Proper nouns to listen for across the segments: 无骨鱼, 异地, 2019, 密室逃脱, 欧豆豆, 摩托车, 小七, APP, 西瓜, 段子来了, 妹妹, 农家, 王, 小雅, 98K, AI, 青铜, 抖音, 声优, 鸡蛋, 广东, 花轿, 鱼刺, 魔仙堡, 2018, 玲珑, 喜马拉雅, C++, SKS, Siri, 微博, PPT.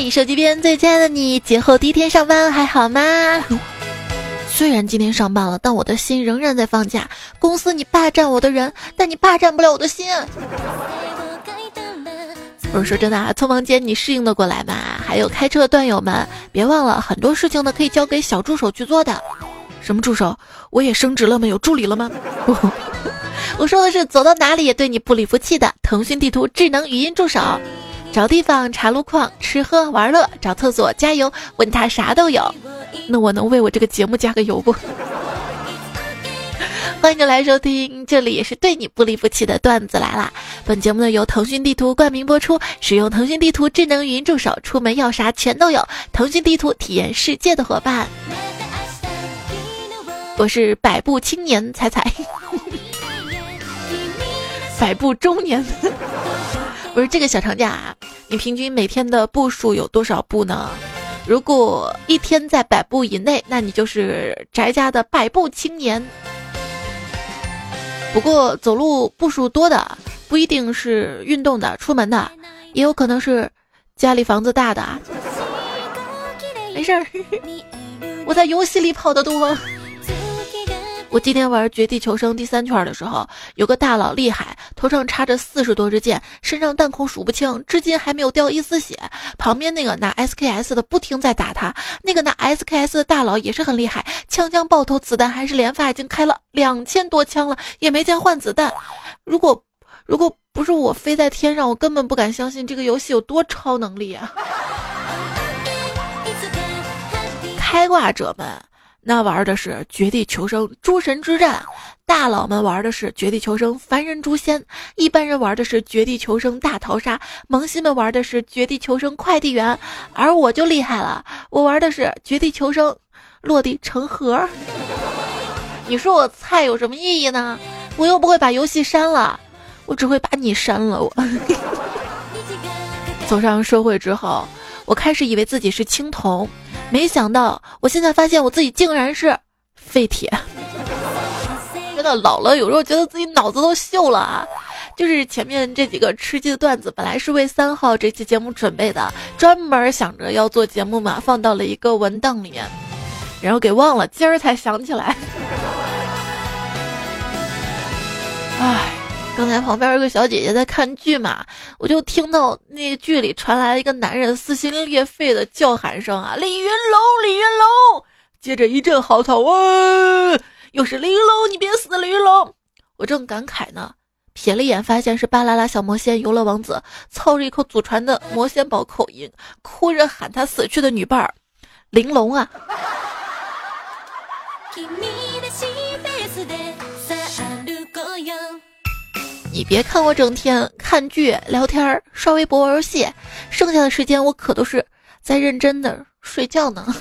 嘿，手机边最亲爱的你，节后第一天上班还好吗？虽然今天上班了，但我的心仍然在放假。公司你霸占我的人，但你霸占不了我的心。我说真的啊，匆忙间你适应的过来吗？还有开车的段友们，别忘了很多事情呢可以交给小助手去做的。什么助手？我也升职了吗？有助理了吗？我说的是走到哪里也对你不离不弃的腾讯地图智能语音助手，找地方查路况，吃喝玩乐，找厕所加油，问他啥都有。那我能为我这个节目加个油不？欢迎来收听，这里也是对你不离不弃的段子来啦。本节目呢由腾讯地图冠名播出，使用腾讯地图智能语音助手，出门要啥全都有。腾讯地图，体验世界的伙伴。我是百步青年彩彩，百步中年。不是这个小长假啊，你平均每天的步数有多少步呢？如果一天在100步以内，那你就是宅家的百步青年。不过走路步数多的不一定是运动的出门的，也有可能是家里房子大的啊。没事儿，我在游戏里跑得多。我今天玩《绝地求生》第3圈的时候，有个大佬厉害，头上插着40多支箭，身上弹孔数不清，至今还没有掉一丝血。旁边那个拿 SKS 的不停在打他，那个拿 SKS 的大佬也是很厉害，枪枪爆头，子弹还是连发，已经开了2000多枪了，也没见换子弹。如果不是我飞在天上，我根本不敢相信这个游戏有多超能力啊！开挂者们那玩的是绝地求生诸神之战，大佬们玩的是绝地求生凡人诛仙，一般人玩的是绝地求生大逃杀，萌新们玩的是绝地求生快递员，而我就厉害了，我玩的是绝地求生落地成盒。你说我菜有什么意义呢？我又不会把游戏删了，我只会把你删了我。走上社会之后，我开始以为自己是青铜，没想到我现在发现我自己竟然是废铁。真的老了，有时候觉得自己脑子都锈了啊。就是前面这几个吃鸡的段子本来是为3号这期节目准备的，专门想着要做节目嘛，放到了一个文档里面，然后给忘了，今儿才想起来。唉，刚才旁边有个小姐姐在看剧嘛，我就听到那剧里传来一个男人撕心裂肺的叫喊声啊，李云龙，李云龙！接着一阵嚎啕，又是李云龙，你别死，李云龙！我正感慨呢，瞥了一眼发现是巴啦啦小魔仙游乐王子，操着一口祖传的魔仙堡口音，哭着喊他死去的女伴儿玲珑啊。你别看我整天看剧、聊天、刷微博、玩游戏，剩下的时间我可都是在认真的睡觉呢。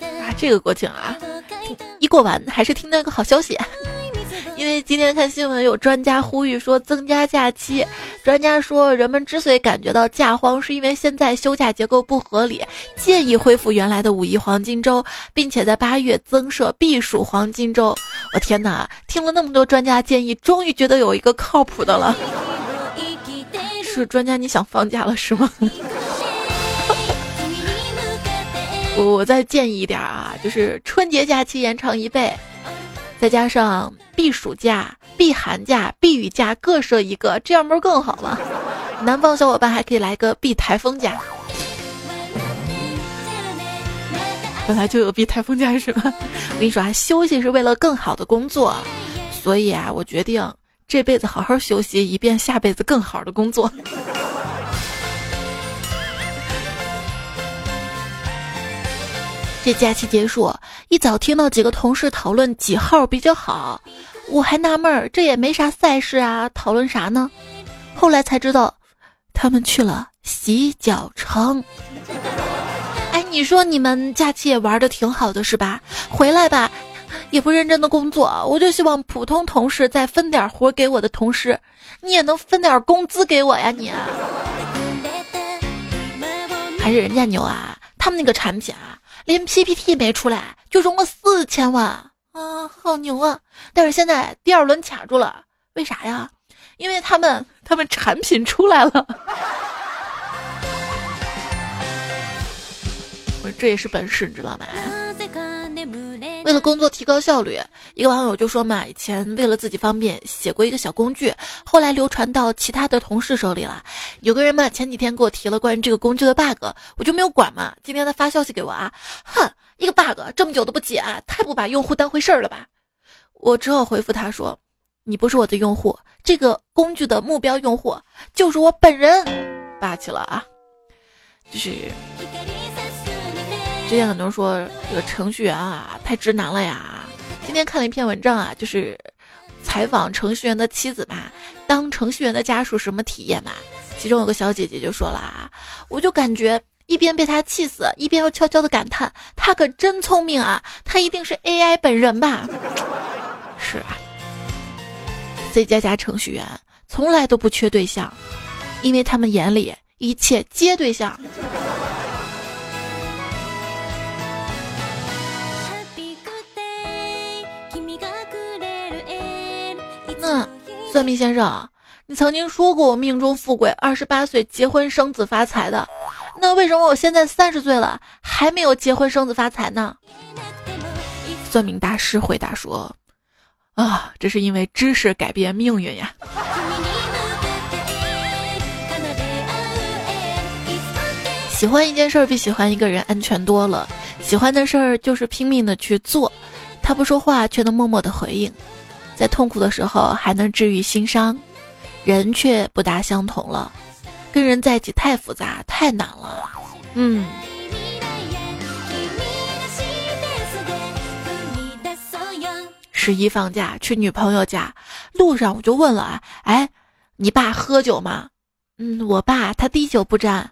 啊，这个国庆啊，一过完还是听到一个好消息，因为今天看新闻有专家呼吁说增加假期。专家说，人们之所以感觉到假荒，是因为现在休假结构不合理，建议恢复原来的5一黄金周，并且在8月增设避暑黄金周。我天哪，听了那么多专家建议，终于觉得有一个靠谱的了。是专家，你想放假了是吗？我再建议一点啊，就是春节假期延长1倍，再加上避暑假、避寒假、避雨假各设一个，这样不是更好吗？南方小伙伴还可以来个避台风假。本来就有避台风假是吧？我跟你说啊，休息是为了更好的工作，所以啊，我决定这辈子好好休息，以便下辈子更好的工作。这假期结束，一早听到几个同事讨论几号比较好，我还纳闷儿，这也没啥赛事啊，讨论啥呢？后来才知道，他们去了洗脚城。哎，你说你们假期也玩得挺好的是吧？回来吧，也不认真的工作，我就希望普通同事再分点活给我的同事，你也能分点工资给我呀你。还是人家牛啊，他们那个产品啊，连 PPT 没出来就融了4000万啊，好牛啊！但是现在第2轮卡住了，为啥呀？因为他们产品出来了。我这也是本事，你知道吧？为了工作提高效率，一个网友就说嘛，以前为了自己方便写过一个小工具，后来流传到其他的同事手里了。有个人嘛，前几天给我提了关于这个工具的 bug， 我就没有管嘛。今天他发消息给我啊，哼，一个 bug 这么久都不解啊，太不把用户当回事儿了吧？我只好回复他说，你不是我的用户，这个工具的目标用户就是我本人。霸气了啊！就是之前很多人说这个程序员啊太直男了呀，今天看了一篇文章啊，就是采访程序员的妻子嘛，当程序员的家属什么体验嘛，其中有个小姐姐就说了啊，我就感觉一边被他气死，一边又悄悄的感叹，他可真聪明啊，他一定是 AI 本人吧。是啊，C 加加程序员从来都不缺对象，因为他们眼里一切皆对象。那算命先生，你曾经说过我命中富贵，28岁结婚生子发财的，那为什么我现在30岁了还没有结婚生子发财呢？算命大师回答说，啊，这是因为知识改变命运呀。喜欢一件事儿比喜欢一个人安全多了，喜欢的事儿就是拼命的去做，他不说话却能默默的回应，在痛苦的时候还能治愈心伤。人却不大相同了，跟人在一起太复杂太难了。11放假去女朋友家，路上我就问了啊，哎，你爸喝酒吗？我爸他滴酒不沾。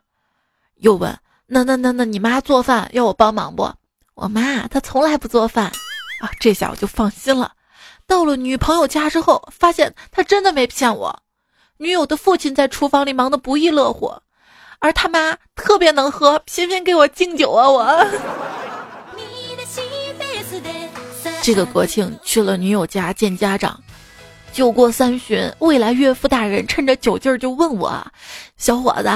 又问，那你妈做饭要我帮忙不？我妈她从来不做饭啊。这下我就放心了。到了女朋友家之后，发现她真的没骗我。女友的父亲在厨房里忙得不亦乐乎，而他妈特别能喝，频频给我敬酒啊我。这个国庆去了女友家见家长，酒过三巡，未来岳父大人趁着酒劲儿就问我，小伙子，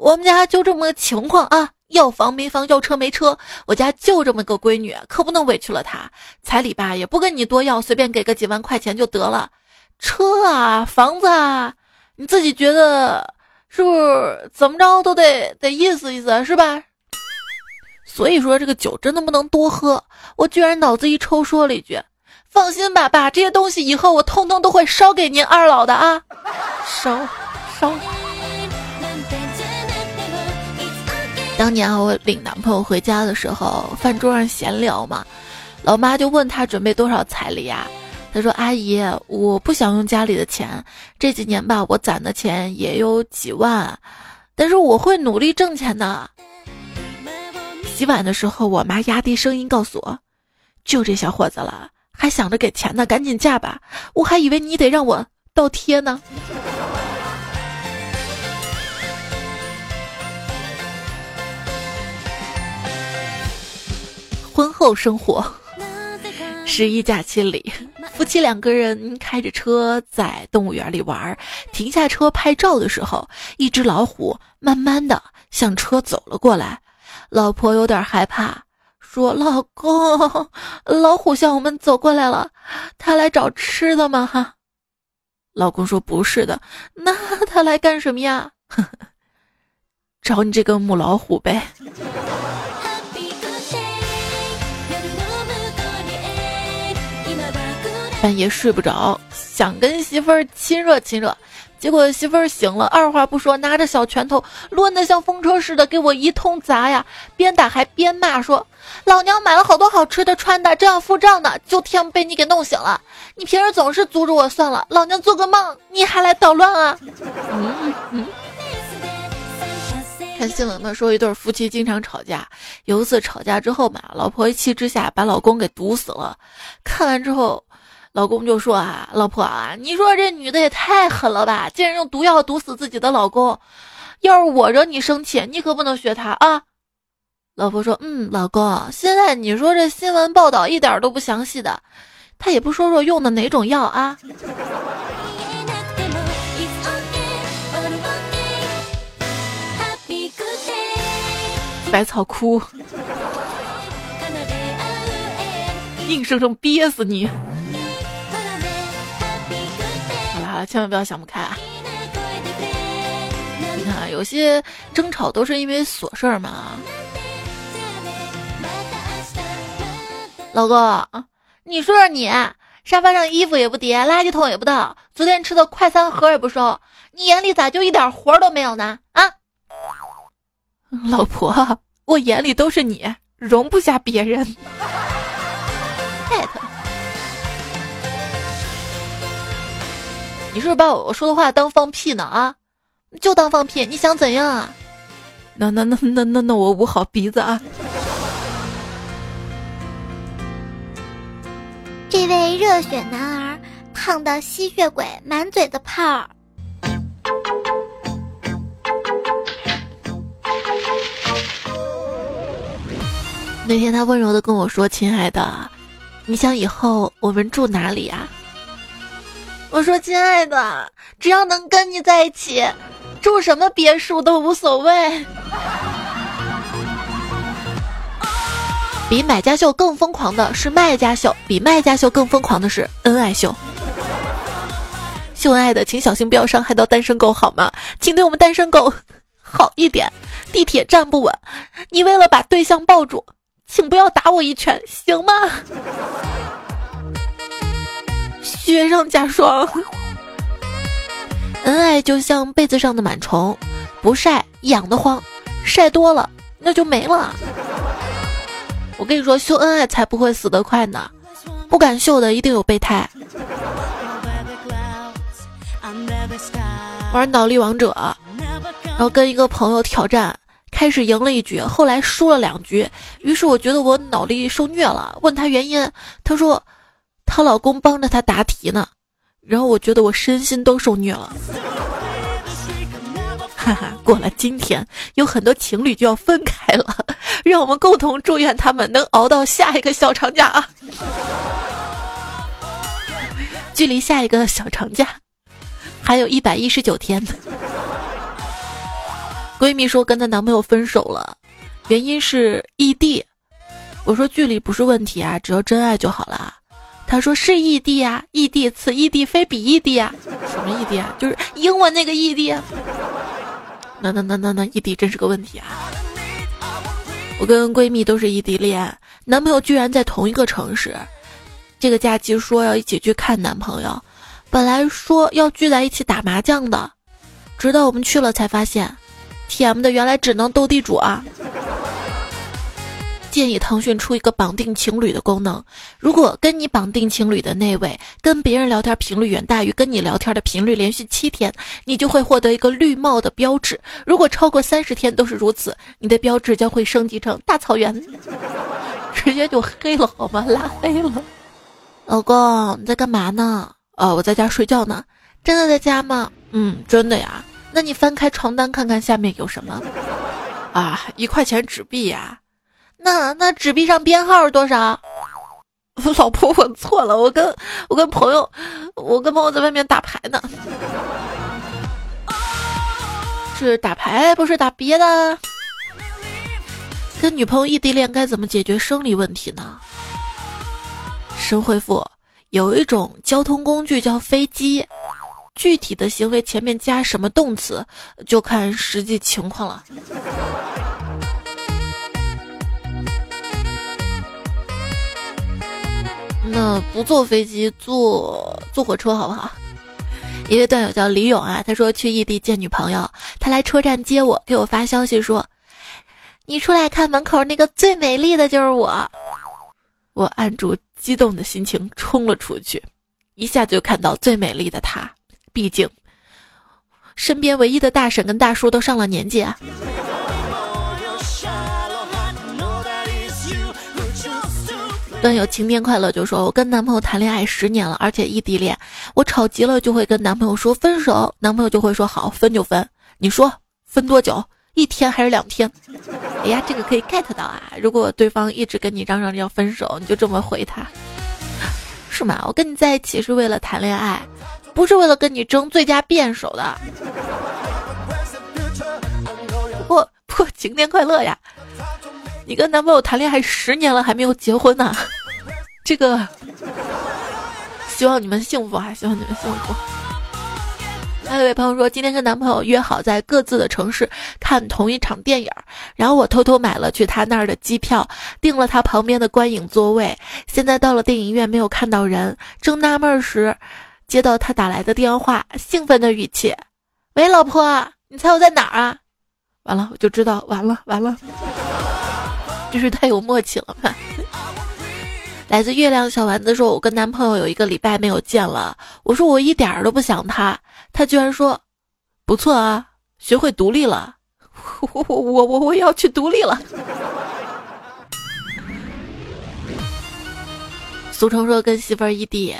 我们家就这么个情况啊，要房没房，要车没车，我家就这么个闺女，可不能委屈了她。彩礼吧也不跟你多要，随便给个几万块钱就得了，车啊房子啊，你自己觉得是不是怎么着都得意思意思是吧？所以说这个酒真的不能多喝。我居然脑子一抽说了一句，放心吧爸，这些东西以后我通通都会烧给您二老的啊。烧。当年我领男朋友回家的时候，饭桌上闲聊嘛，老妈就问他准备多少彩礼啊。他说，阿姨，我不想用家里的钱，这几年吧我攒的钱也有几万，但是我会努力挣钱的。洗碗的时候，我妈压低声音告诉我，就这小伙子了，还想着给钱呢，赶紧嫁吧，我还以为你得让我倒贴呢。婚后生活，11假期里，夫妻两个人开着车在动物园里玩，停下车拍照的时候，一只老虎慢慢的向车走了过来，老婆有点害怕，说，老公，老虎向我们走过来了，他来找吃的吗？哈，老公说，不是的。那他来干什么呀？找你这个母老虎呗。半夜睡不着，想跟媳妇儿亲热亲热，结果媳妇儿醒了，二话不说拿着小拳头抡得像风车似的给我一通砸呀，边打还边骂说，老娘买了好多好吃的穿的，这样付账的，就天被你给弄醒了，你平时总是阻止我算了，老娘做个梦你还来捣乱啊。看新闻嘛，说一对夫妻经常吵架，有一次吵架之后嘛，老婆一气之下把老公给毒死了。看完之后老公就说啊，老婆啊，你说这女的也太狠了吧，竟然用毒药毒死自己的老公，要是我惹你生气，你可不能学她啊。老婆说，老公，现在你说这新闻报道一点都不详细的，他也不说说用的哪种药啊。百草枯，硬生生憋死你。好了，千万不要想不开啊！你看，有些争吵都是因为琐事儿嘛。老公，你说说你，沙发上衣服也不叠，垃圾桶也不倒，昨天吃的快餐盒也不收，你眼里咋就一点活都没有呢？啊！老婆，我眼里都是你，容不下别人。你是不是把我说的话当放屁呢？啊，就当放屁，你想怎样啊？那，我捂好鼻子啊。这位热血男儿烫的吸血鬼满嘴的泡。那天他温柔地跟我说，亲爱的，你想以后我们住哪里啊？我说，亲爱的，只要能跟你在一起，住什么别墅都无所谓。比买家秀更疯狂的是卖家秀，比卖家秀更疯狂的是恩爱秀。秀恩爱的，请小心不要伤害到单身狗好吗？请对我们单身狗好一点。地铁站不稳，你为了把对象抱住，请不要打我一拳，行吗？雪上加霜。恩爱就像被子上的螨虫，不晒痒得慌，晒多了那就没了。我跟你说，秀恩爱才不会死得快呢，不敢秀的一定有备胎。玩脑力王者，然后跟一个朋友挑战，开始赢了一局，后来输了2局，于是我觉得我脑力受虐了，问他原因，他说她老公帮着她答题呢，然后我觉得我身心都受虐了。哈哈，过了今天，有很多情侣就要分开了，让我们共同祝愿他们能熬到下一个小长假啊！距离下一个小长假还有119天。闺蜜说跟她男朋友分手了，原因是异地。我说距离不是问题啊，只要真爱就好了。她说是异地啊，异地此异地非彼异地啊，什么异地啊？就是英文那个异地啊。那异地真是个问题啊！我跟闺蜜都是异地恋，男朋友居然在同一个城市。这个假期说要一起去看男朋友，本来说要聚在一起打麻将的，直到我们去了才发现 ，TM 的原来只能斗地主啊！建议腾讯出一个绑定情侣的功能，如果跟你绑定情侣的那位跟别人聊天频率远大于跟你聊天的频率，连续7天你就会获得一个绿帽的标志，如果超过30天都是如此，你的标志将会升级成大草原，直接就黑了好吗？拉黑了。老公，你在干嘛呢？我在家睡觉呢。真的在家吗？真的呀。那你翻开床单看看下面有什么啊？1块钱纸币呀。那纸币上编号是多少？老婆，我错了，我跟朋友在外面打牌呢。是打牌，不是打别的。跟女朋友异地恋该怎么解决生理问题呢？神回复，有一种交通工具叫飞机，具体的行为前面加什么动词，就看实际情况了。那不坐飞机，坐火车好不好？一位段友叫李勇啊，他说去异地见女朋友，他来车站接我，给我发消息说：“你出来看，门口那个最美丽的就是我。”我按住激动的心情冲了出去，一下子就看到最美丽的她。毕竟身边唯一的大婶跟大叔都上了年纪啊。段友晴天快乐就说，我跟男朋友谈恋爱10年了，而且异地恋，我吵急了就会跟男朋友说分手，男朋友就会说好，分就分，你说分多久？1天还是2天？哎呀，这个可以 get 到啊！如果对方一直跟你嚷嚷要分手，你就这么回他，是吗？我跟你在一起是为了谈恋爱，不是为了跟你争最佳辩手的。不过晴天快乐呀，你跟男朋友谈恋爱10年了还没有结婚呢、啊，这个希望你们幸福啊，希望你们幸福。还有一位朋友说，今天跟男朋友约好在各自的城市看同一场电影，然后我偷偷买了去他那儿的机票，订了他旁边的观影座位，现在到了电影院没有看到人，正纳闷时接到他打来的电话，兴奋的语气，喂老婆，你猜我在哪儿啊？完了，我就知道完了，真是太有默契了嘛。来自月亮小丸子说，我跟男朋友有1个礼拜没有见了，我说我一点儿都不想他，他居然说不错啊，学会独立了。我要去独立了。俗成说跟媳妇儿异地，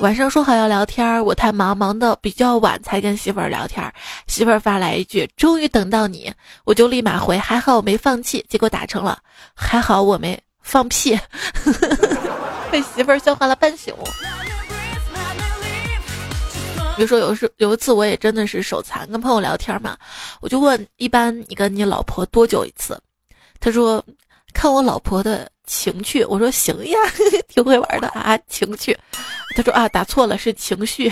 晚上说好要聊天，我太忙的比较晚才跟媳妇儿聊天，媳妇儿发来一句终于等到你，我就立马回还好我没放弃，结果打成了还好我没放屁。被媳妇儿笑话了半宿。比如说有一次我也真的是手残，跟朋友聊天嘛，我就问一般你跟你老婆多久一次，他说看我老婆的情趣，我说行呀，挺会玩的啊，情趣，他说啊打错了是情绪。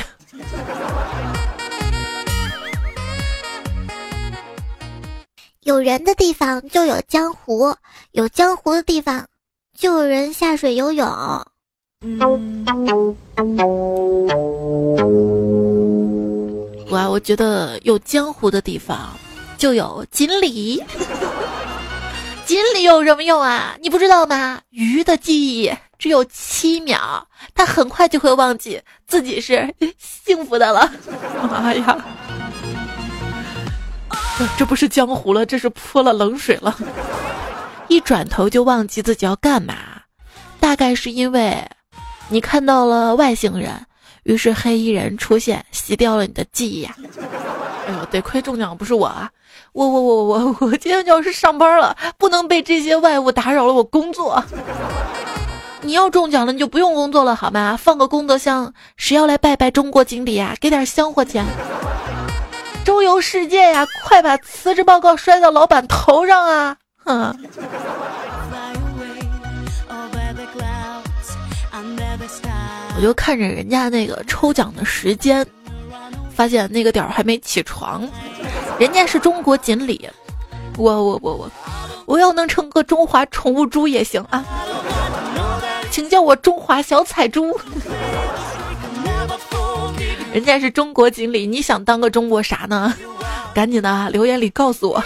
有人的地方就有江湖，有江湖的地方就有人下水游泳。哇，我觉得有江湖的地方就有锦鲤。锦鲤有什么用啊？你不知道吗？鱼的记忆只有7秒，它很快就会忘记自己是幸福的了。哎呀，这不是江湖了，这是泼了冷水了。一转头就忘记自己要干嘛，大概是因为你看到了外星人，于是黑衣人出现洗掉了你的记忆啊。哎呦，得亏中奖不是我啊！我今天就要是上班了，不能被这些外物打扰了我工作。你要中奖了你就不用工作了好吗？放个功德箱，谁要来拜拜中国锦鲤啊？给点香火钱。周游世界呀、啊！快把辞职报告摔到老板头上啊！哼。我就看着人家那个抽奖的时间，发现那个点儿还没起床。人家是中国锦鲤，我要能成个中华宠物猪也行啊！请叫我中华小彩猪。人家是中国锦鲤，你想当个中国啥呢？赶紧的、啊、留言里告诉我，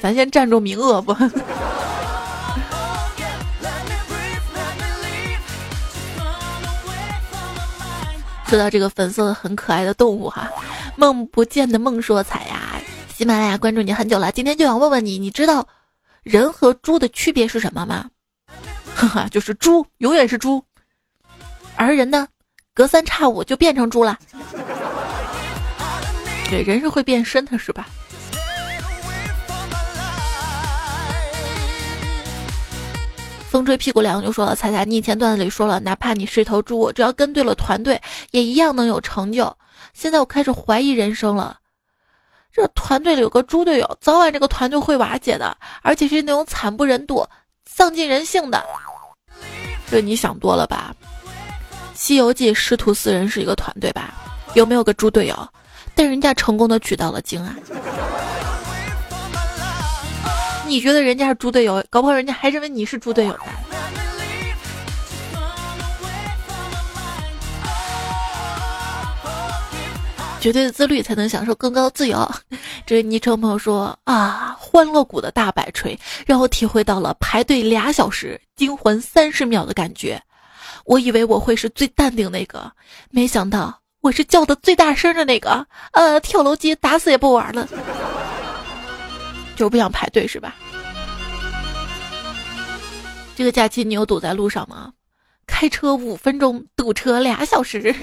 咱先占住名额不？说到这个粉色很可爱的动物哈，梦不见的梦说彩呀，喜马拉雅关注你很久了，今天就想问问你，你知道人和猪的区别是什么吗？哈哈，就是猪永远是猪，而人呢？隔三差五就变成猪了。对，人是会变身的是吧？风吹屁股凉就说了，彩彩，你以前段子里说了，哪怕你是一头猪，只要跟对了团队也一样能有成就，现在我开始怀疑人生了，这团队里有个猪队友，早晚这个团队会瓦解的，而且是那种惨不忍睹丧尽人性的。这你想多了吧？西游记师徒4人是一个团队吧，有没有个猪队友？但人家成功的取到了经啊。你觉得人家是猪队友，搞不好人家还认为你是猪队友吧。绝对自律才能享受更高自由。这位昵称朋友说啊，欢乐谷的大摆锤让我体会到了排队2小时惊魂30秒的感觉，我以为我会是最淡定那个，没想到我是叫的最大声的那个。跳楼机打死也不玩了，就是不想排队是吧？这个假期你有堵在路上吗？开车5分钟，堵车2小时。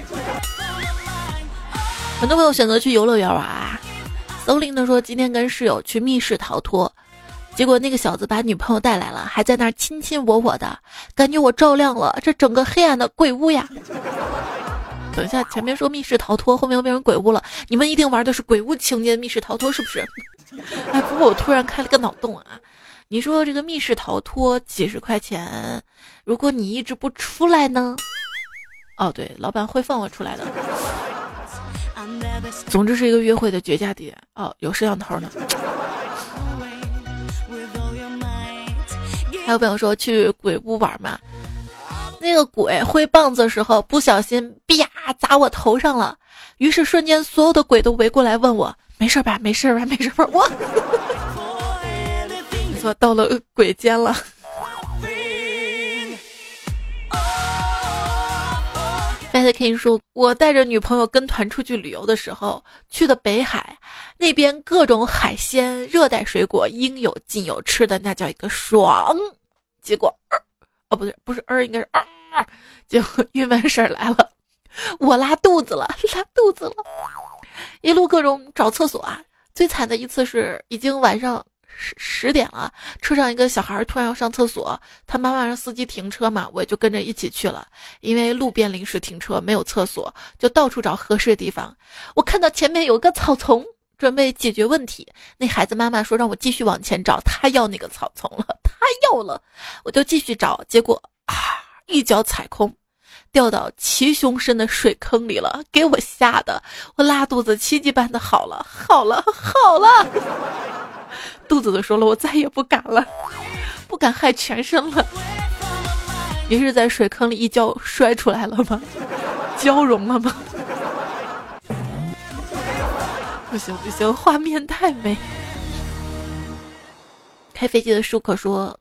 很多朋友选择去游乐园玩啊。搜林的说，今天跟室友去密室逃脱，结果那个小子把女朋友带来了，还在那儿亲亲我我的，感觉我照亮了这整个黑暗的鬼屋呀。等一下，前面说密室逃脱，后面又变成鬼屋了，你们一定玩的是鬼屋情节密室逃脱是不是？哎，不过我突然开了个脑洞啊，你说这个密室逃脱$几十，如果你一直不出来呢？哦，对，老板会放我出来的。总之是一个约会的绝佳地点。哦，有摄像头呢。还有朋友说去鬼屋玩嘛，那个鬼挥棒子的时候不小心啪砸我头上了，于是瞬间所有的鬼都围过来问我没事吧，没事吧，没事吧。我没错，到了鬼间了。Fatty King 说，我带着女朋友跟团出去旅游的时候，去的北海，那边各种海鲜、热带水果应有尽有，吃的那叫一个爽。结果，哦，不是，应该是。结果郁闷事儿来了，我拉肚子了，一路各种找厕所啊。最惨的一次是，已经晚上10点了，车上一个小孩突然要上厕所，他妈妈让司机停车嘛，我就跟着一起去了。因为路边临时停车没有厕所，就到处找合适的地方。我看到前面有个草丛，准备解决问题。那孩子妈妈说让我继续往前找，他要那个草丛了，我就继续找，结果一脚踩空，掉到齐胸深的水坑里了，给我吓得我拉肚子奇迹般的好了。肚子都说了，我再也不敢害全身了。你是在水坑里一跤摔出来了吗？交融了吗？不行，画面太美。开飞机的舒克说，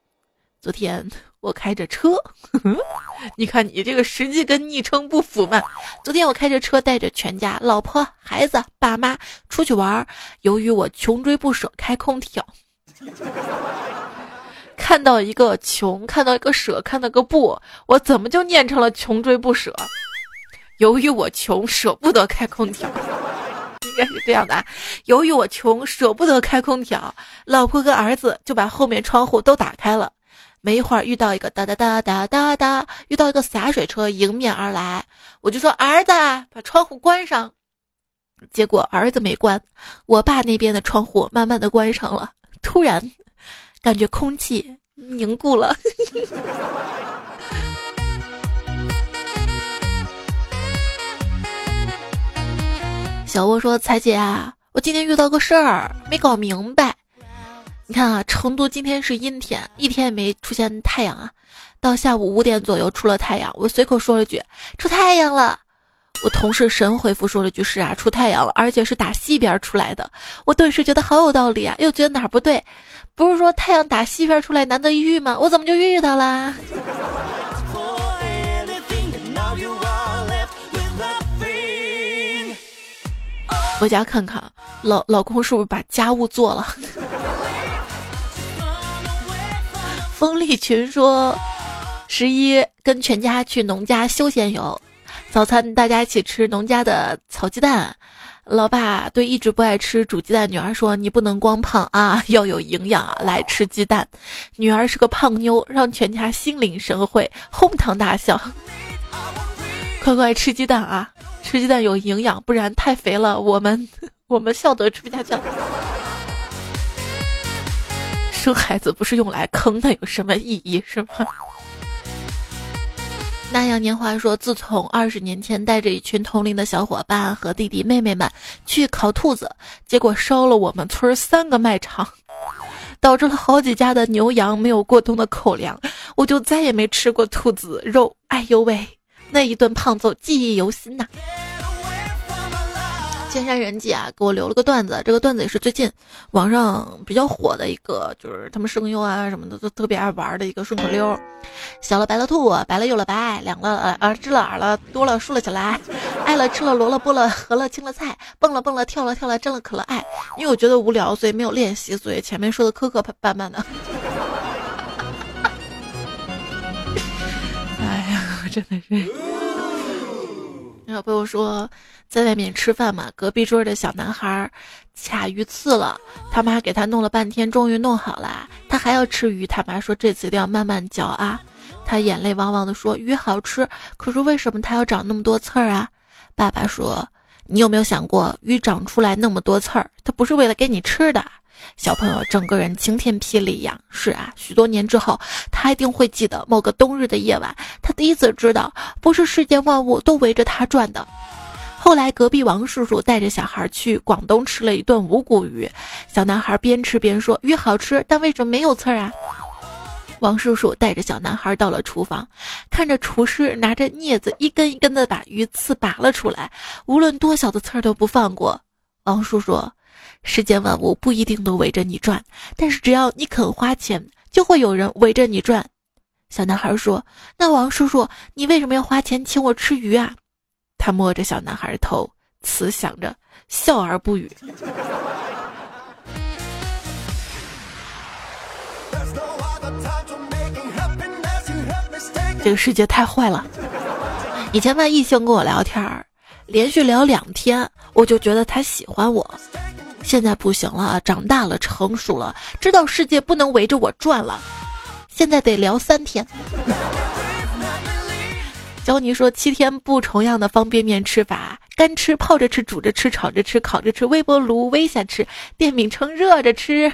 昨天我开着车你看你这个实际跟昵称不符嘛。昨天我开着车带着全家老婆孩子爸妈出去玩，由于我穷追不舍开空调，看到一个穷，看到一个舍，看到个不，我怎么就念成了穷追不舍？由于我穷舍不得开空调，应该是这样的啊。由于我穷舍不得开空调，老婆跟儿子就把后面窗户都打开了。没一会儿遇到一个哒哒哒哒哒哒，遇到一个洒水车迎面而来，我就说儿子把窗户关上，结果儿子没关，我爸那边的窗户慢慢的关上了，突然感觉空气凝固了。小窝说，彩姐啊，我今天遇到个事儿没搞明白。你看啊，成都今天是阴天，一天也没出现太阳啊。到下午5点左右出了太阳，我随口说了句出太阳了，我同事神回复说了句是啊，出太阳了，而且是打西边出来的。我顿时觉得好有道理啊，又觉得哪儿不对，不是说太阳打西边出来难得一遇吗？我怎么就遇到啦？回家看看老公是不是把家务做了。风力群说，11跟全家去农家休闲游，早餐大家一起吃农家的炒鸡蛋。老爸对一直不爱吃煮鸡蛋女儿说，你不能光胖啊，要有营养啊，来吃鸡蛋。女儿是个胖妞，让全家心领神会，哄堂大笑。快吃鸡蛋啊，吃鸡蛋有营养，不然太肥了我们笑得吃不下去了。生孩子不是用来坑的，有什么意义是吗？那样年华说，自从20年前带着一群同龄的小伙伴和弟弟妹妹们去烤兔子，结果烧了我们村3个卖场，导致了好几家的牛羊没有过冬的口粮，我就再也没吃过兔子肉。哎呦喂，那一顿胖揍记忆犹新呐。千山人迹啊，给我留了个段子，这个段子也是最近网上比较火的一个，就是他们声优啊什么的都特别爱玩的一个顺口溜。小了白了兔，白了又了白，两了知了耳了多了竖了起来，爱了吃了萝了剥了合了青了菜，蹦了蹦了跳了跳了真了可了爱。因为我觉得无聊，所以没有练习，所以前面说的磕磕绊绊的。哎呀，我真的是。有朋友说在外面吃饭嘛，隔壁桌的小男孩卡鱼刺了，他妈给他弄了半天终于弄好了，他还要吃鱼，他妈说这次一定要慢慢嚼啊。他眼泪汪汪的说，鱼好吃，可是为什么它要长那么多刺儿啊？爸爸说，你有没有想过鱼长出来那么多刺儿，它不是为了给你吃的，小朋友整个人晴天霹雳呀！是啊，许多年之后，他一定会记得某个冬日的夜晚，他第一次知道，不是世界万物都围着他转的。后来隔壁王叔叔带着小孩去广东吃了一顿无骨鱼，小男孩边吃边说：“鱼好吃，但为什么没有刺儿啊？”王叔叔带着小男孩到了厨房，看着厨师拿着镊子一根一根的把鱼刺拔了出来，无论多小的刺儿都不放过。王叔叔说：“世间万物不一定都围着你转，但是只要你肯花钱，就会有人围着你转。”小男孩说：“那王叔叔，你为什么要花钱请我吃鱼啊？”他摸着小男孩的头，慈祥着笑而不语。这个世界太坏了。以前吧，异性跟我聊天，连续聊2天，我就觉得他喜欢我。现在不行了，长大了，成熟了，知道世界不能围着我转了。现在得聊3天。教你说7天不重样的方便面吃法：干吃、泡着吃、煮着吃、炒着吃、烤着吃、微波炉微下吃、电饼铛热着吃。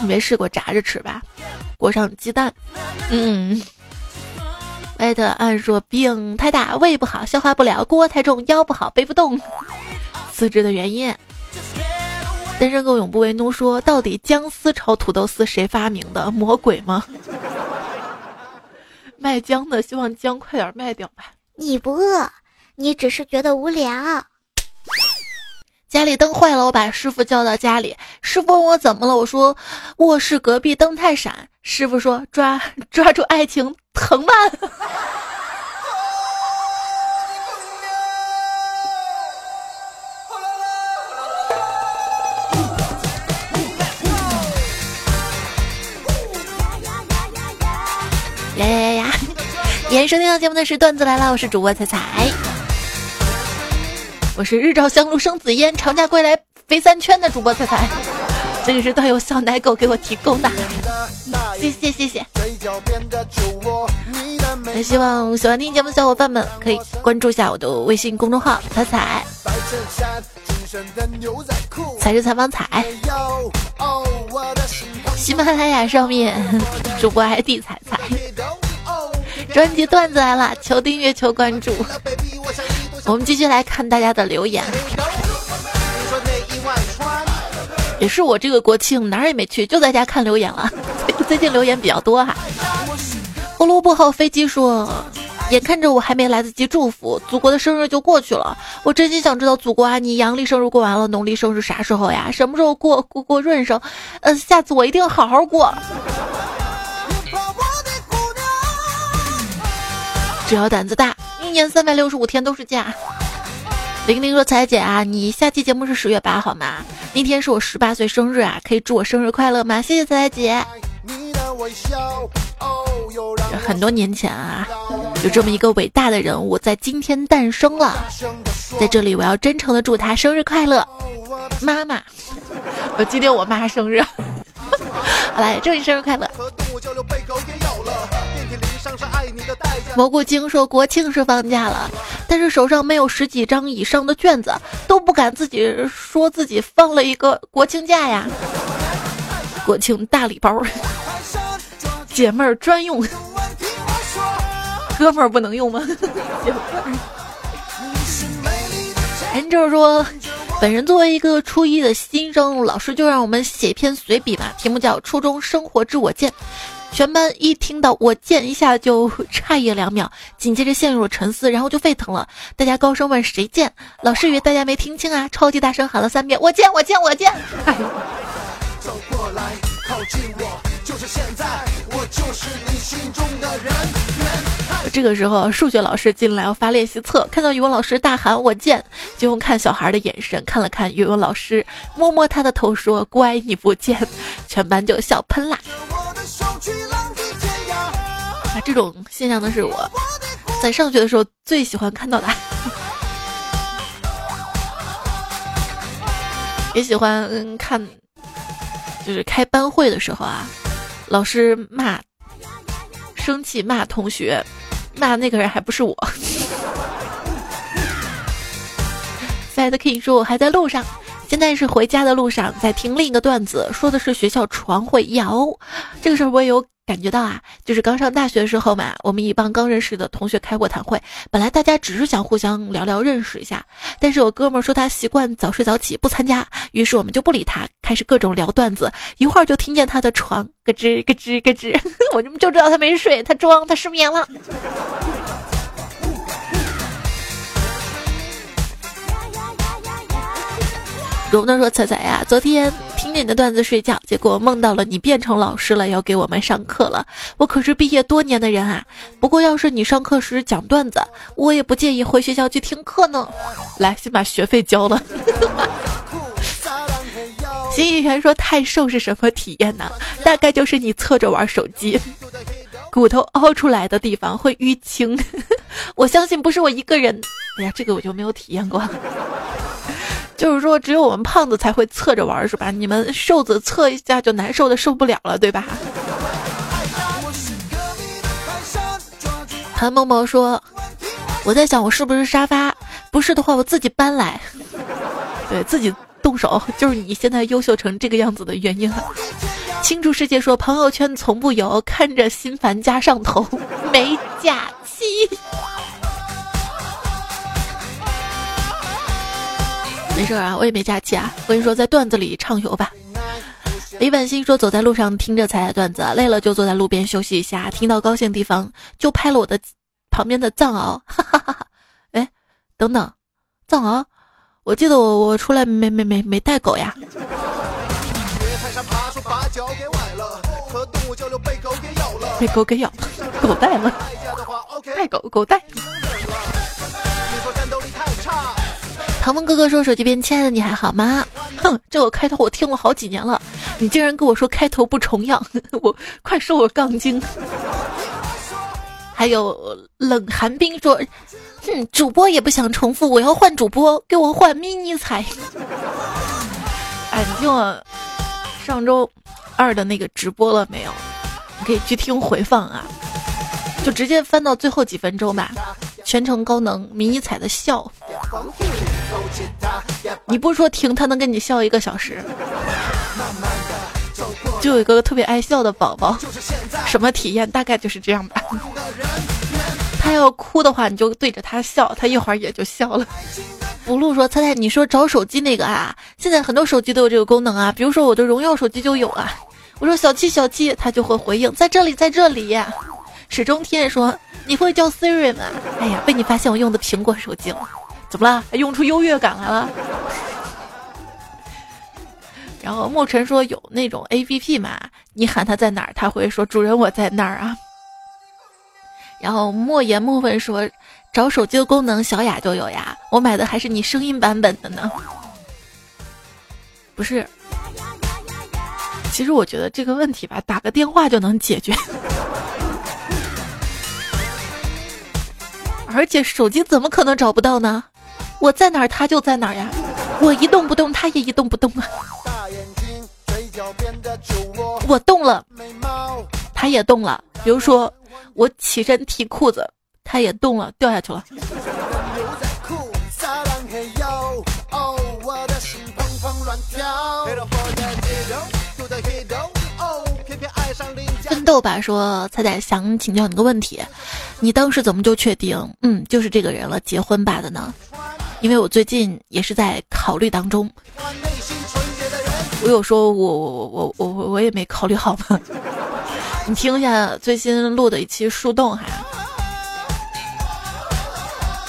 你没试过炸着吃吧？裹上鸡蛋，艾特按说病太大，胃不好，消化不了，锅太重，腰不好，背不动，辞职的原因。单身狗永不为奴说：到底姜丝炒土豆丝谁发明的？魔鬼吗？卖姜的，希望姜快点卖掉吧。你不饿，你只是觉得无聊。家里灯坏了，我把师傅叫到家里，师傅问我怎么了，我说卧室隔壁灯太闪。师傅说：抓住爱情，藤蔓。延收听到节目的是段子来了，我是主播彩彩，我是日照香炉生紫烟，长假归来肥3圈的主播彩彩，这个是段友小奶狗给我提供的，谢谢。也希望喜欢听节目的小伙伴们可以关注一下我的微信公众号彩彩，才是采访彩，喜马拉雅上面主播 ID 彩彩。专辑段子来了，求订阅求关注。我们继续来看大家的留言，也是我这个国庆哪儿也没去，就在家看留言了，最近留言比较多哈。胡萝卜号飞机说：眼看着我还没来得及祝福，祖国的生日就过去了，我真心想知道祖国啊，你阳历生日过完了，农历生日啥时候呀？什么时候过润生？下次我一定好好过。只要胆子大，一年365天都是假。玲说：彩姐啊，你下期节目是10月8好吗？那天是我18岁生日啊，可以祝我生日快乐吗？谢谢彩姐。很多年前啊，有这么一个伟大的人物在今天诞生了，在这里我要真诚的祝他生日快乐，妈妈。今天我妈生日，好来祝你生日快乐。蘑菇精说：国庆是放假了，但是手上没有10几张以上的卷子，都不敢自己说自己放了一个国庆假呀。国庆大礼包，姐妹儿专用，哥们儿不能用吗？姐妹儿。人就是说，本人作为一个初一的新生，老师就让我们写一篇随笔嘛，题目叫《初中生活之我见》。全班一听到我见一下就诧异了2秒，紧接着陷入了沉思，然后就沸腾了，大家高声问谁见，老师以为大家没听清啊，超级大声喊了3遍我见、哎、走过来靠近我，就是现在，我就是你心中的人。这个时候数学老师进来要发练习册，看到语文老师大喊我见，就用看小孩的眼神看了看语文老师，摸摸他的头说乖你不见，全班就笑喷啦。这种现象呢，是我在上学的时候最喜欢看到的，也喜欢看，就是开班会的时候啊，老师骂，生气骂同学，骂那个人还不是我。Fatty King 说：我还在路上。现在是回家的路上，在听另一个段子，说的是学校床会摇。这个事儿我也有感觉到啊，就是刚上大学的时候嘛，我们一帮刚认识的同学开过谈会，本来大家只是想互相聊聊认识一下，但是我哥们说他习惯早睡早起不参加，于是我们就不理他，开始各种聊段子，一会儿就听见他的床咯吱咯吱咯吱，我就知道他没睡，他装他失眠了。荣呢说：“彩彩呀，昨天听着你的段子睡觉，结果梦到了你变成老师了，要给我们上课了。我可是毕业多年的人啊，不过要是你上课时讲段子，我也不介意回学校去听课呢。来，先把学费交了。”新一元说：“太瘦是什么体验呢？大概就是你侧着玩手机，骨头凹出来的地方会淤青。我相信不是我一个人。哎呀，这个我就没有体验过。”就是说只有我们胖子才会侧着玩是吧？你们瘦子侧一下就难受的受不了了对吧？韩萌萌说，我在想我是不是沙发，不是的话我自己搬来。对，自己动手就是你现在优秀成这个样子的原因。清楚世界说，朋友圈从不游，看着心烦加上头，没假期。没事啊，我也没假期啊。我跟你说，在段子里畅游吧。李婉欣说，走在路上听着彩彩段子，累了就坐在路边休息一下，听到高兴的地方就拍了我的旁边的藏獒，哈哈哈哈！哎，等等，藏獒，我记得我出来没带狗呀。被狗给咬了，狗带了，带狗狗带。唐风哥哥说，手机边亲爱的你还好吗？哼，这个开头我听了好几年了，你竟然跟我说开头不重样，我快说我杠精。还有冷寒冰说，主播也不想重复，我要换主播，给我换mini彩。哎，你听我上周二的那个直播了没有？你可以去听回放啊，就直接翻到最后几分钟吧。全程高能迷彩的笑，你不说停他能跟你笑1个小时。就有一个特别爱笑的宝宝，什么体验大概就是这样吧。他要哭的话你就对着他笑，他一会儿也就笑了。福禄说，猜猜你说找手机那个啊，现在很多手机都有这个功能啊，比如说我的荣耀手机就有啊。我说小七小七，他就会回应在这里在这里。始终天说，你会叫 Siri 吗？哎呀，被你发现我用的苹果手机了，怎么了？用出优越感来了。然后莫尘说，有那种 APP 嘛，你喊他在哪儿，他会说主人我在那儿啊。然后莫言莫问说，找手机的功能小雅就有呀，我买的还是你声音版本的呢。不是，其实我觉得这个问题吧，打个电话就能解决。而且手机怎么可能找不到呢？我在哪儿他就在哪儿呀，我一动不动他也一动不动啊。我动了他也动了，比如说我起身提裤子他也动了掉下去了。奋斗吧说，彩彩想请教你个问题，你当时怎么就确定就是这个人了，结婚吧的呢？因为我最近也是在考虑当中。我有说我也没考虑好吗？你听一下最新录的一期树洞哈。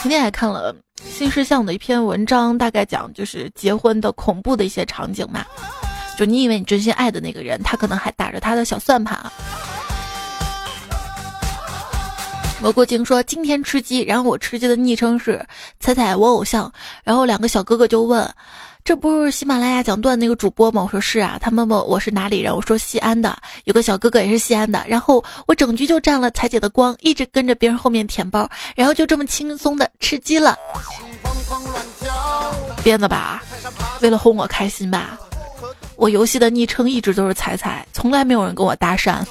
今天还看了新事项的一篇文章，大概讲就是结婚的恐怖的一些场景嘛。就你以为你真心爱的那个人，他可能还打着他的小算盘啊。蘑菇精说，今天吃鸡，然后我吃鸡的昵称是彩彩我偶像，然后两个小哥哥就问，这不是喜马拉雅讲段那个主播吗？我说是啊。他们问我是哪里人，我说西安的，有个小哥哥也是西安的，然后我整局就占了彩姐的光，一直跟着别人后面舔包，然后就这么轻松的吃鸡了。编的吧，为了哄我开心吧。我游戏的昵称一直都是彩彩，从来没有人跟我搭讪。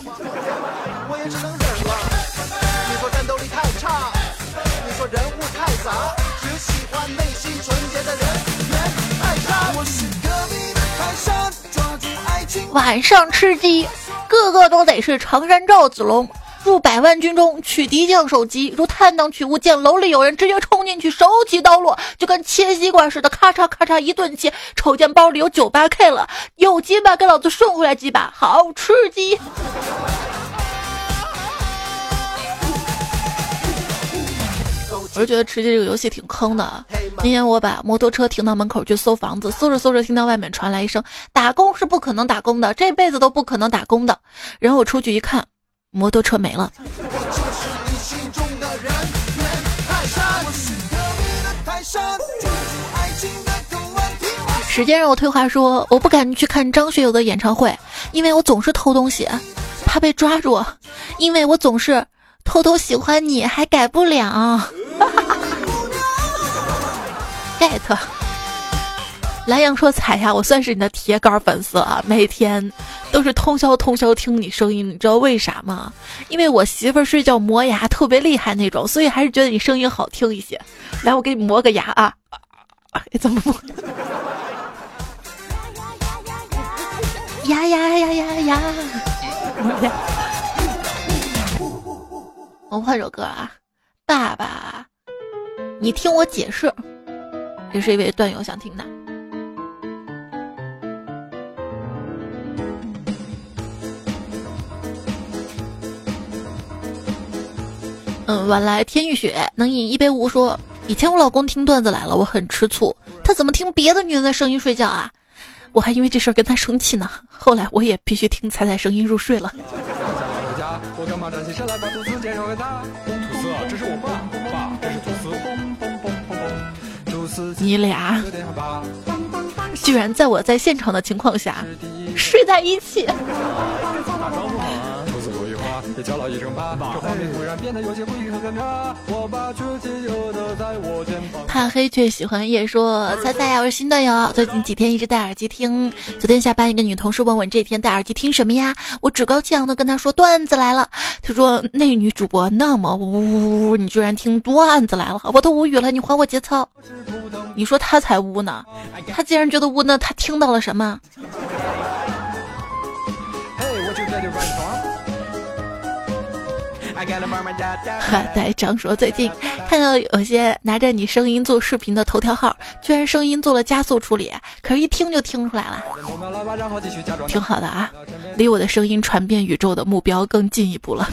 晚上吃鸡，个个都得是常山赵子龙。入百万军中取敌将首级，如探囊取物，见楼里有人直接冲进去，手起刀落，就跟切西瓜似的，咔嚓咔嚓一顿切。瞅见包里有 98K 了，有几把给老子顺回来几把，好吃鸡。我是觉得吃鸡这个游戏挺坑的。那天我把摩托车停到门口去搜房子，搜着搜着听到外面传来一声打工是不可能打工的，这辈子都不可能打工的。然后我出去一看，摩托车没了。时间让我退化说，我不敢去看张学友的演唱会，因为我总是偷东西，怕被抓住，因为我总是偷偷喜欢你还改不了。get 蓝阳说，彩霞，我算是你的铁杆粉丝啊，每天都是通宵听你声音，你知道为啥吗？因为我媳妇儿睡觉磨牙特别厉害那种，所以还是觉得你声音好听一些。来，我给你磨个牙啊！怎么磨？牙牙牙牙牙！磨牙。我换首歌啊，爸爸，你听我解释，也是一位段友想听的。晚来天欲雪能饮一杯无说，以前我老公听段子来了，我很吃醋，他怎么听别的女人的声音睡觉啊？我还因为这事儿跟他生气呢，后来我也必须听彩彩声音入睡了。我干嘛站起身来把吐司介绍给他？吐司啊，这是我爸，爸，这是吐司。吐司，你俩居然在我在现场的情况下睡在一起。吐司不一花，也叫了一声爸爸。这画面突然变得有些不可勘察。我把自己揉得在我肩膀。怕黑却喜欢夜说，猜猜呀，我是新段友，最近几天一直戴耳机听。昨天下班，一个女同事问我这天戴耳机听什么呀？我趾高气扬的跟她说段子来了。她说那女主播那么呜，你居然听段子来了，我都无语了，你还我节操。你说她才污呢，她既然觉得污呢，她听到了什么？大张说，最近看到有些拿着你声音做视频的头条号，居然声音做了加速处理，可是一听就听出来了，挺好的啊，离我的声音传遍宇宙的目标更进一步了。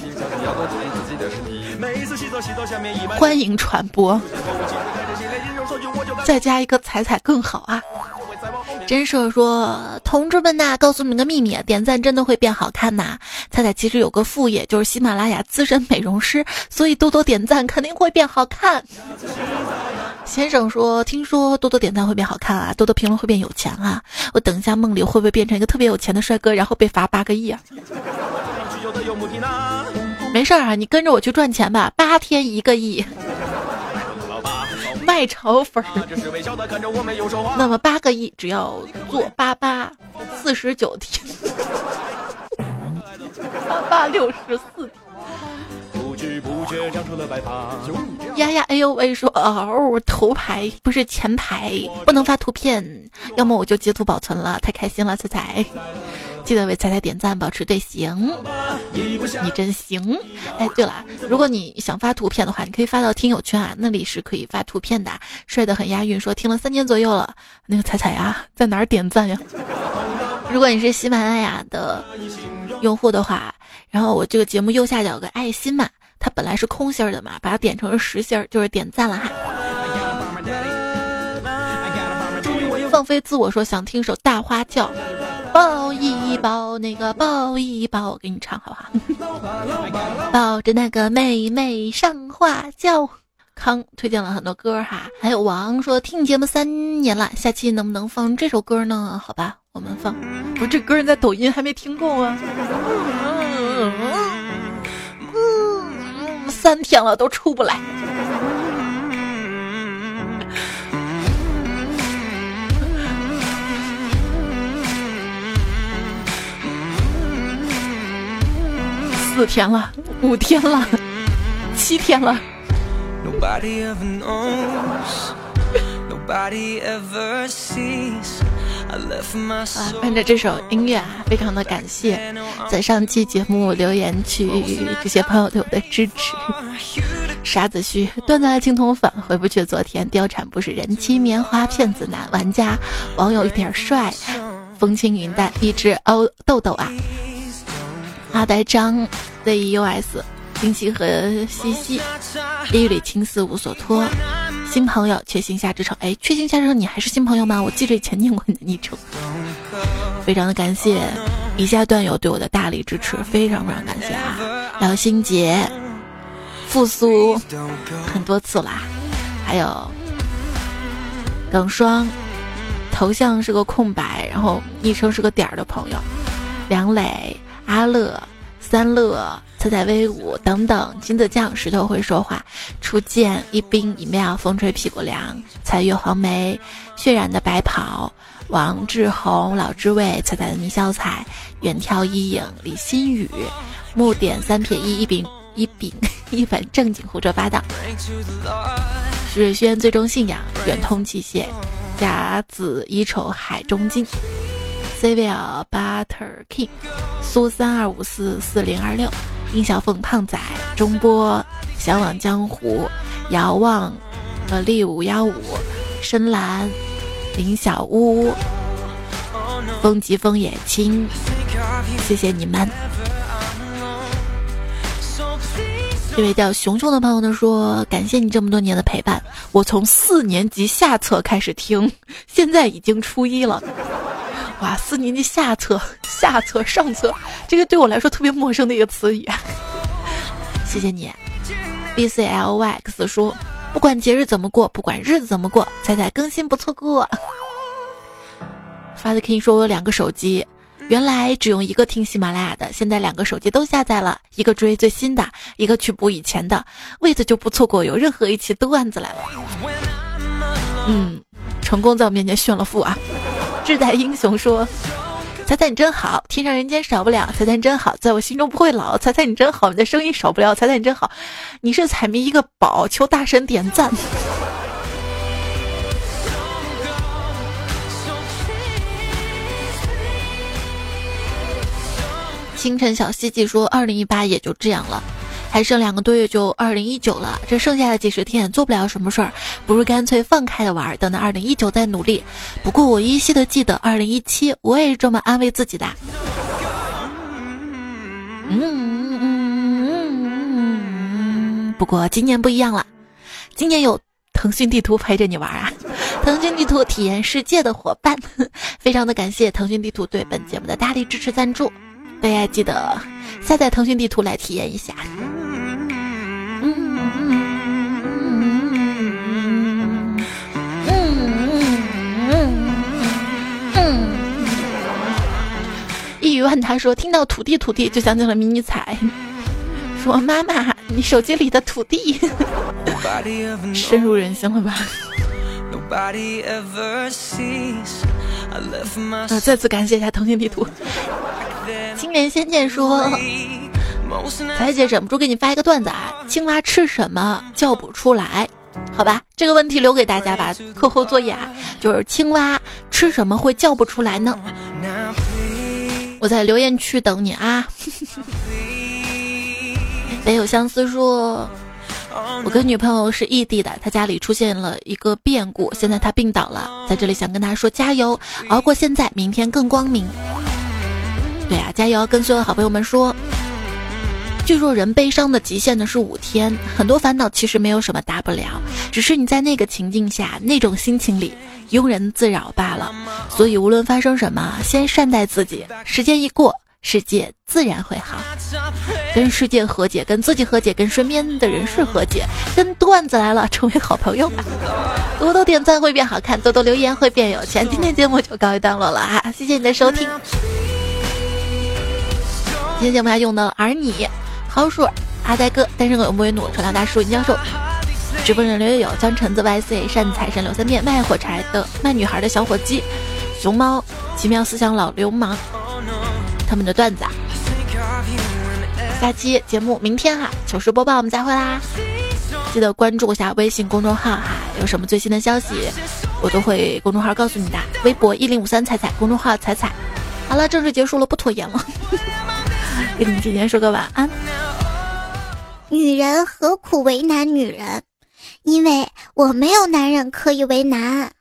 欢迎传播，再加一个彩彩更好啊。真是说，同志们呐、告诉你们个秘密，点赞真的会变好看呐、彩彩其实有个副业，就是喜马拉雅资深美容师，所以多多点赞肯定会变好看。先生说，听说多多点赞会变好看啊，多多评论会变有钱啊，我等一下梦里会不会变成一个特别有钱的帅哥，然后被罚8个亿啊？没事啊，你跟着我去赚钱吧，8天1个亿。卖炒粉儿，那么8个亿只要做849天，8864天。呀呀，哎呦喂说，哦，头牌不是前排，不能发图片，要么我就截图保存了，太开心了，彩彩。记得为彩彩点赞，保持队形，你真行。哎，对了，如果你想发图片的话，你可以发到听友圈啊，那里是可以发图片的。帅得很押韵说，听了3年左右了，那个彩彩啊，在哪儿点赞呀？如果你是喜马拉雅的用户的话，然后我这个节目右下角有个爱心嘛，它本来是空心的嘛，把它点成了10心，就是点赞了哈。放飞自我说，想听首大花轿。抱一抱那个抱一抱，我给你唱好不好？抱着那个妹妹上花轿。康推荐了很多歌哈，还有王说听节目3年了，下期能不能放这首歌呢？好吧，我们放。不是这歌人在抖音还没听过啊。3天了都出不来。4天了，5天了，7天了。伴着这首音乐啊，非常的感谢在上期节目留言区这些朋友对我的支持。傻子虚断在了青铜粉，回不去昨天貂蝉不是人妻，棉花骗子男玩家，网友一点帅，风轻云淡，一只欧豆豆啊，阿呆张 ZUS， 冰淇和西西，地狱里青丝无所托。新朋友确信下之城，哎，确信下之城，你还是新朋友吗？我记着以前念过你的昵称。非常的感谢以下段友对我的大力支持，非常非常感谢啊！廖新杰、复苏很多次啦，还有耿双，头像是个空白，然后昵称是个点儿的朋友，梁磊、阿乐、三乐、彩彩威武等等，金子酱、石头会说话、初见、一冰一妙、风吹屁股凉、彩月黄梅、血染的白袍、王志宏、老知味、彩彩的迷笑彩、远眺一影、李新宇、木点三撇一、一本正经胡说八道，是轩最终信仰、远通器械、甲子一丑、海中金、Cville Butter King、苏32544026、殷小凤、胖仔、中波、向往江湖、遥望、力515、深蓝、林小屋、风疾风野青，谢谢你们。这位叫熊熊的朋友呢说，感谢你这么多年的陪伴，我从4年级下册开始听，现在已经初一了。哇，4年级下册、下册、上册，这个对我来说特别陌生的一个词语。谢谢你 BCLYX 说，不管节日怎么过，不管日子怎么过，彩彩更新不错过。Fatty King 说，我有2个手机，原来只用1个听喜马拉雅的，现在2个手机都下载了，一个追最新的，一个去补以前的，为此就不错过有任何一期的段子来了。成功在我面前炫了富啊！志在英雄说，彩彩你真好，天上人间少不了彩彩你真好，在我心中不会老，彩彩你真好，你的声音少不了彩彩你真好，你是彩迷一个宝，求大神点赞。清晨小希冀说，2018也就这样了，还剩2个多月就2019了，这剩下的几10天也做不了什么事儿，不如干脆放开的玩，等到2019再努力。不过我依稀的记得2017，我也是这么安慰自己的。不过今年不一样了，今年有腾讯地图陪着你玩啊，腾讯地图体验世界的伙伴，非常的感谢腾讯地图对本节目的大力支持赞助。大家记得下载腾讯地图来体验一下。一语问他说，听到土地土地就想起了迷你彩，说妈妈你手机里的土地深入人心了吧。再次感谢一下腾讯地图。青莲仙剑说，彩姐忍不住给你发一个段子啊，青蛙吃什么叫不出来？好吧，这个问题留给大家吧，课后作业啊，就是青蛙吃什么会叫不出来呢？我在留言区等你啊。北有相思说，我跟女朋友是异地的，她家里出现了一个变故，现在她病倒了，在这里想跟她说加油，熬过现在，明天更光明。对啊，加油！跟所有的好朋友们说，据说人悲伤的极限呢是5天，很多烦恼其实没有什么大不了，只是你在那个情境下、那种心情里庸人自扰罢了。所以无论发生什么，先善待自己，时间一过，世界自然会好。跟世界和解，跟自己和解，跟身边的人事和解，跟段子来了成为好朋友吧。多多点赞会变好看，多多留言会变有钱。今天节目就告一段落了啊，谢谢你的收听。今天节目要用的而你、豪鼠、阿呆哥、单身狗永不为奴、传达大叔、银教授、直播人刘友友、江橙子、YC、善财神、刘三变、卖火柴的卖女孩的小火鸡、熊猫、奇妙思想老流氓，他们的段子啊。下期节目明天啊，糗事播报我们再会啦。记得关注一下微信公众号哈，有什么最新的消息我都会公众号告诉你的。微博1053彩彩，公众号彩彩。好了，正式结束了，不拖延了。给你今天说个晚安。女人何苦为难女人？因为我没有男人可以为难。